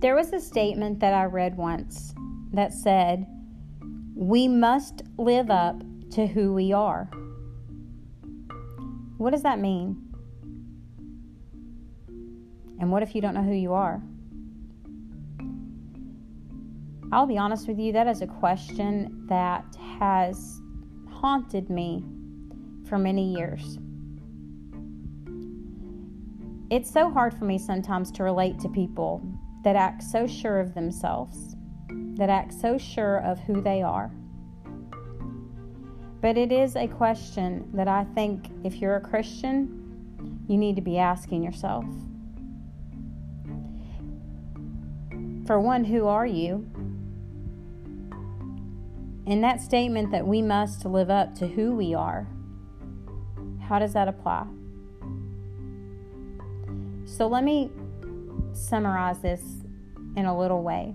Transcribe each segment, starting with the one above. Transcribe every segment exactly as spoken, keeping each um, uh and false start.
There was a statement that I read once that said, "We must live up to who we are." What does that mean? And what if you don't know who you are? I'll be honest with you, that is a question that has haunted me for many years. It's so hard for me sometimes to relate to people that act so sure of themselves, that act so sure of who they are. But it is a question that I think if you're a Christian, you need to be asking yourself. For one, who are you? And that statement that we must live up to who we are, how does that apply? So let me summarize this in a little way.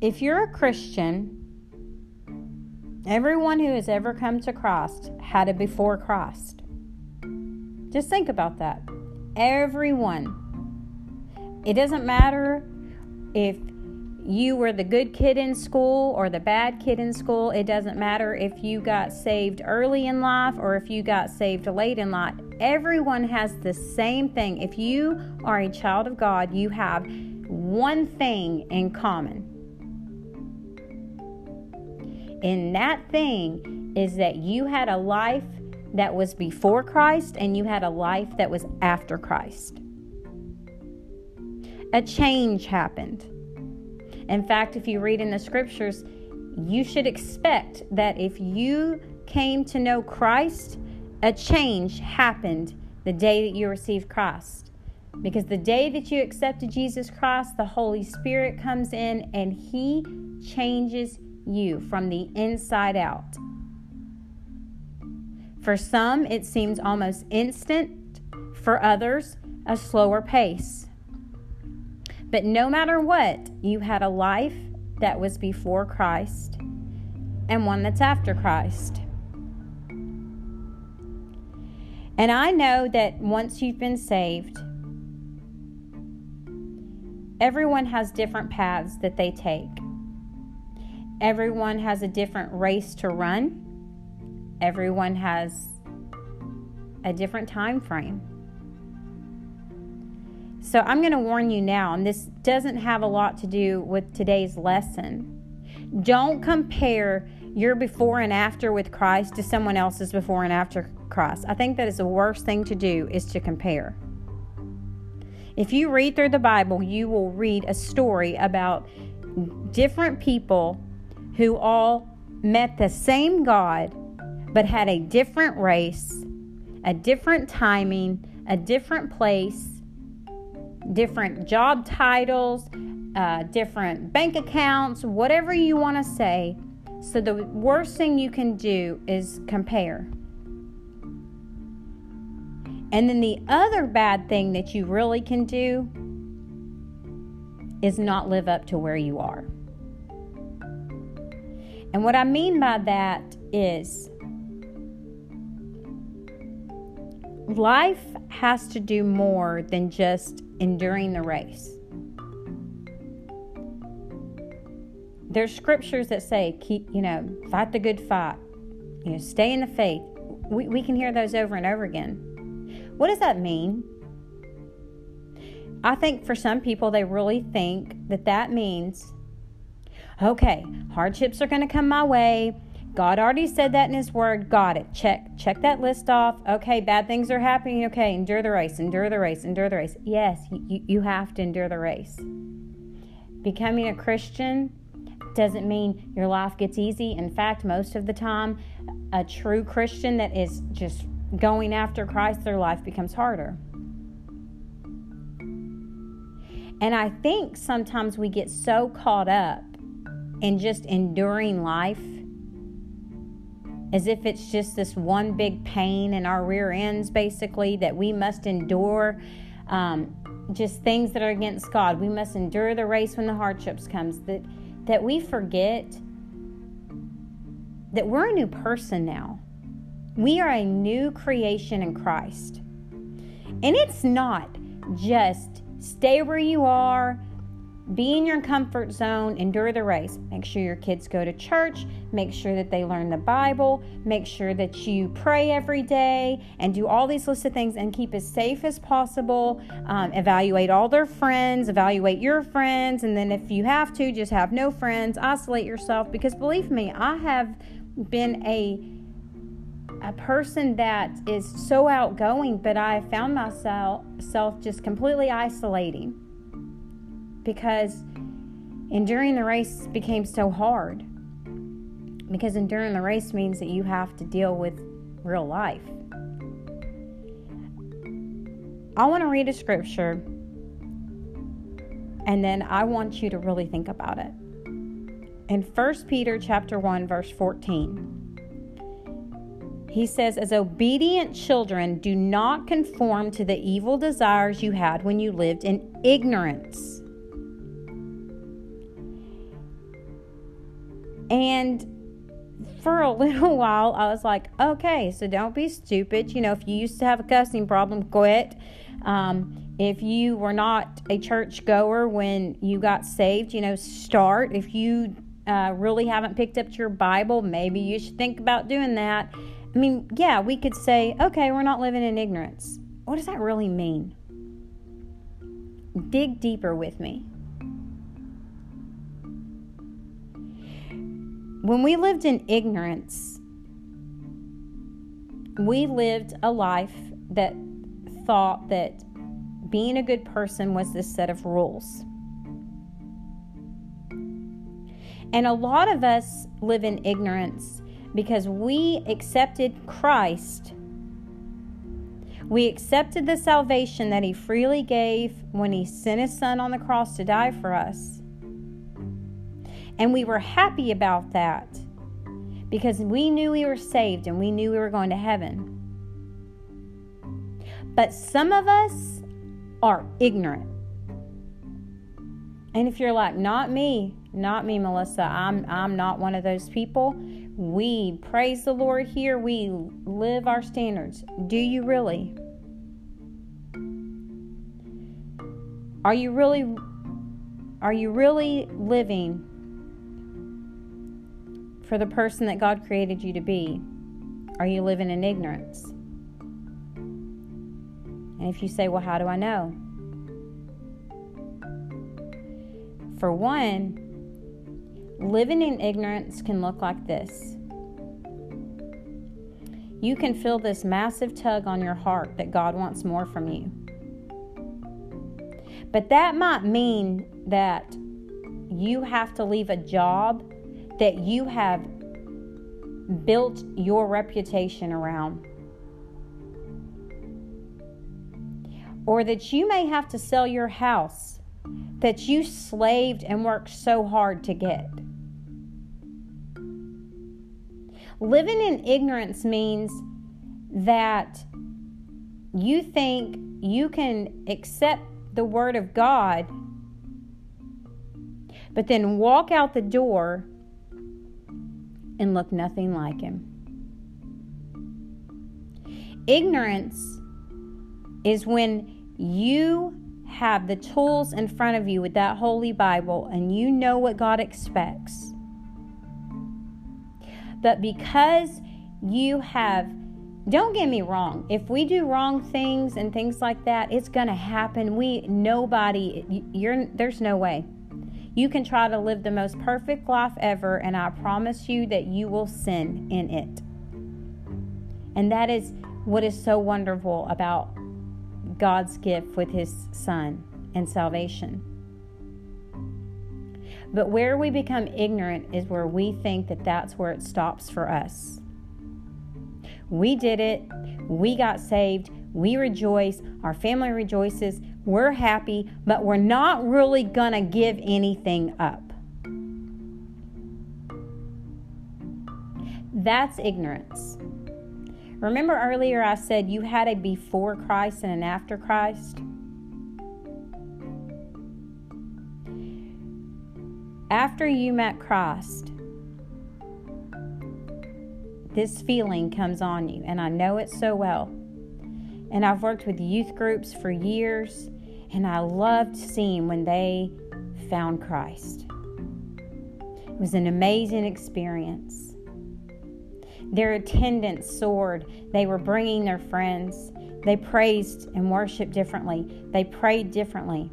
If you're a Christian, everyone who has ever come to Christ had a before Christ. Just think about that. Everyone. It doesn't matter if you were the good kid in school or the bad kid in school. It doesn't matter if you got saved early in life or if you got saved late in life. Everyone has the same thing. If you are a child of God, you have one thing in common. And that thing is that you had a life that was before Christ and you had a life that was after Christ. A change happened. In fact, if you read in the scriptures, you should expect that if you came to know Christ, a change happened the day that you received Christ. Because the day that you accepted Jesus Christ, the Holy Spirit comes in and He changes you from the inside out. For some, it seems almost instant. For others, a slower pace. But no matter what, you had a life that was before Christ and one that's after Christ. And I know that once you've been saved, everyone has different paths that they take. Everyone has a different race to run. Everyone has a different time frame. So I'm going to warn you now, and this doesn't have a lot to do with today's lesson. Don't compare your before and after with Christ to someone else's before and after Christ. I think that is the worst thing to do, is to compare. If you read through the Bible, you will read a story about different people who all met the same God, but had a different race, a different timing, a different place, different job titles, uh, different bank accounts, whatever you want to say. So the worst thing you can do is compare. And then the other bad thing that you really can do is not live up to where you are. And what I mean by that is life has to do more than just enduring the race. There's scriptures that say, keep, you know, fight the good fight, you know, stay in the faith. We, we can hear those over and over again. What does that mean? I think for some people, they really think that that means, okay, hardships are going to come my way. God already said that in His Word. Got it. Check. Check that list off. Okay, bad things are happening. Okay, endure the race, endure the race, endure the race. Yes, you, you have to endure the race. Becoming a Christian doesn't mean your life gets easy. In fact, most of the time, a true Christian that is just going after Christ, their life becomes harder. And I think sometimes we get so caught up in just enduring life as if it's just this one big pain in our rear ends, basically, that we must endure um, just things that are against God. We must endure the race when the hardships comes. That, that we forget that we're a new person now. We are a new creation in Christ. And it's not Just stay where you are, be in your comfort zone, endure the race. Make sure your kids go to church, make sure that they learn the Bible, make sure that you pray every day and do all these lists of things and keep as safe as possible. Um, evaluate all their friends, evaluate your friends, and then if you have to, just have no friends, isolate yourself, because believe me, I have been a a person that is so outgoing, but I found myself self just completely isolating because enduring the race became so hard. Because enduring the race means that you have to deal with real life. I want to read a scripture, and then I want you to really think about it. In First Peter chapter one, verse fourteen, he says, as obedient children, do not conform to the evil desires you had when you lived in ignorance. And for a little while, I was like, okay, so don't be stupid. You know, if you used to have a cussing problem, quit. Um, if you were not a church goer when you got saved, you know, start. If you uh, really haven't picked up your Bible, maybe you should think about doing that. I mean, yeah, we could say, okay, we're not living in ignorance. What does that really mean? Dig deeper with me. When we lived in ignorance, we lived a life that thought that being a good person was this set of rules. And a lot of us live in ignorance because we accepted Christ. We accepted the salvation that He freely gave when He sent His Son on the cross to die for us. And we were happy about that because we knew we were saved and we knew we were going to heaven. But some of us are ignorant. And if you're like, not me, not me, Melissa, I'm I'm not one of those people. We praise the Lord here. We live our standards. Do you really? Are you really, are you really living for the person that God created you to be? Are you living in ignorance? And if you say, well, how do I know? For one, living in ignorance can look like this. You can feel this massive tug on your heart that God wants more from you. But that might mean that you have to leave a job that you have built your reputation around. Or that you may have to sell your house that you slaved and worked so hard to get. Living in ignorance means that you think you can accept the Word of God, but then walk out the door and look nothing like Him. Ignorance is when you have the tools in front of you with that Holy Bible and you know what God expects. But because you have, don't get me wrong, if we do wrong things and things like that, it's going to happen. We, nobody, you're, there's no way. You can try to live the most perfect life ever, and I promise you that you will sin in it. And that is what is so wonderful about God's gift with His Son and salvation. But where we become ignorant is where we think that that's where it stops for us. We did it. We got saved. We rejoice. Our family rejoices. We're happy, but we're not really going to give anything up. That's ignorance. Remember earlier I said you had a before Christ and an after Christ? After you met Christ, this feeling comes on you, and I know it so well. And I've worked with youth groups for years, And I loved seeing when they found Christ. It was an amazing experience. Their attendance soared. They were bringing their friends. They praised and worshiped differently. They prayed differently.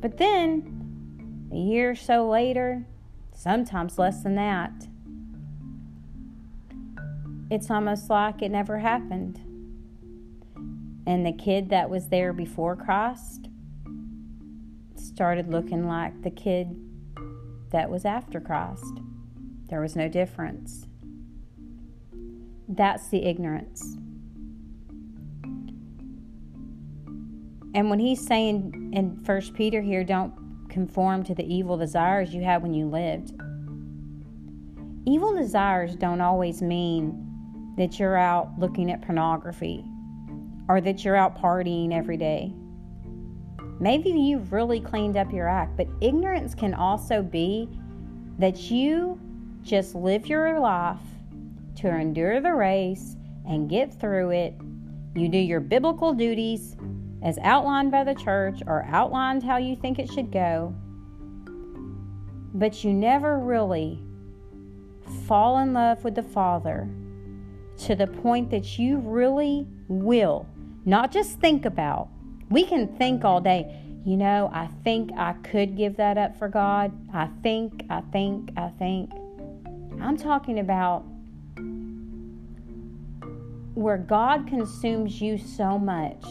But then, a year or so later, sometimes less than that, it's almost like it never happened. And the kid that was there before Christ started looking like the kid that was after Christ. There was no difference. That's the ignorance. And when he's saying in First Peter here, don't conform to the evil desires you had when you lived. Evil desires don't always mean that you're out looking at pornography or that you're out partying every day. Maybe you've really cleaned up your act, but ignorance can also be that you just live your life to endure the race and get through it. You do your biblical duties as outlined by the church or outlined how you think it should go, but you never really fall in love with the Father to the point that you really will, not just think about. We can think all day, you know, I think I could give that up for God. I think, I think, I think. I'm talking about where God consumes you so much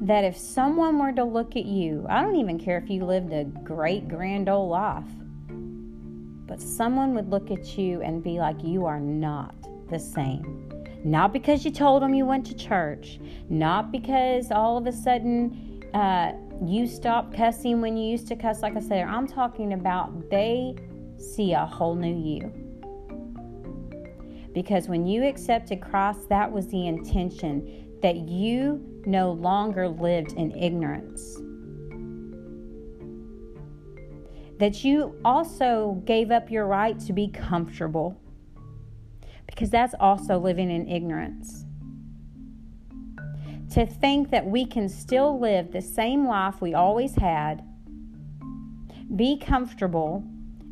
that if someone were to look at you, I don't even care if you lived a great, grand old life, but someone would look at you and be like, you are not the same. Not because you told them you went to church. Not because all of a sudden uh, you stopped cussing when you used to cuss. Like I said, I'm talking about they see a whole new you. Because when you accepted Christ, that was the intention, that you no longer lived in ignorance. That you also gave up your right to be comfortable, because that's also living in ignorance. To think that we can still live the same life we always had, be comfortable,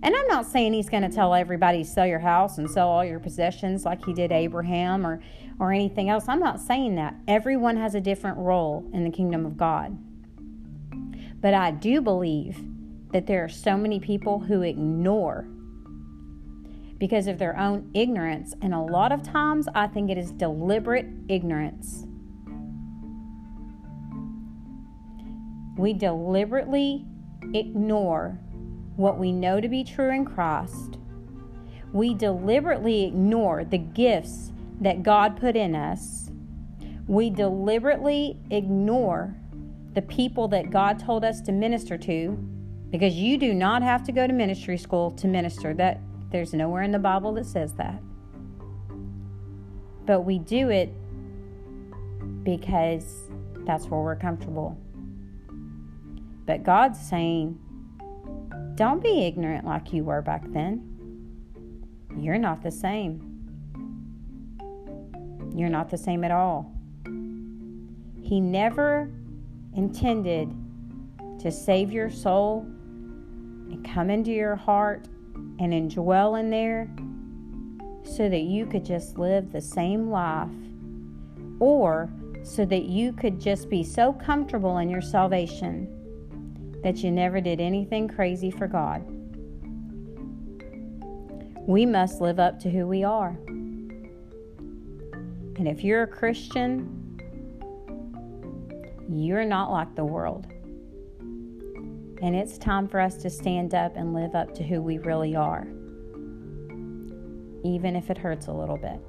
and I'm not saying he's going to tell everybody sell your house and sell all your possessions like he did Abraham or, or anything else. I'm not saying that. Everyone has a different role in the kingdom of God. But I do believe that there are so many people who ignore because of their own ignorance. And a lot of times, I think it is deliberate ignorance. We deliberately ignore what we know to be true in Christ. We deliberately ignore the gifts that God put in us. We deliberately ignore the people that God told us to minister to, because you do not have to go to ministry school to minister. That There's nowhere in the Bible that says that. But we do it because that's where we're comfortable. But God's saying, don't be ignorant like you were back then. You're not the same. You're not the same at all. He never intended to save your soul and come into your heart and indwell in there so that you could just live the same life, or so that you could just be so comfortable in your salvation that you never did anything crazy for God. We must live up to who we are. And if you're a Christian, you're not like the world. And it's time for us to stand up and live up to who we really are, even if it hurts a little bit.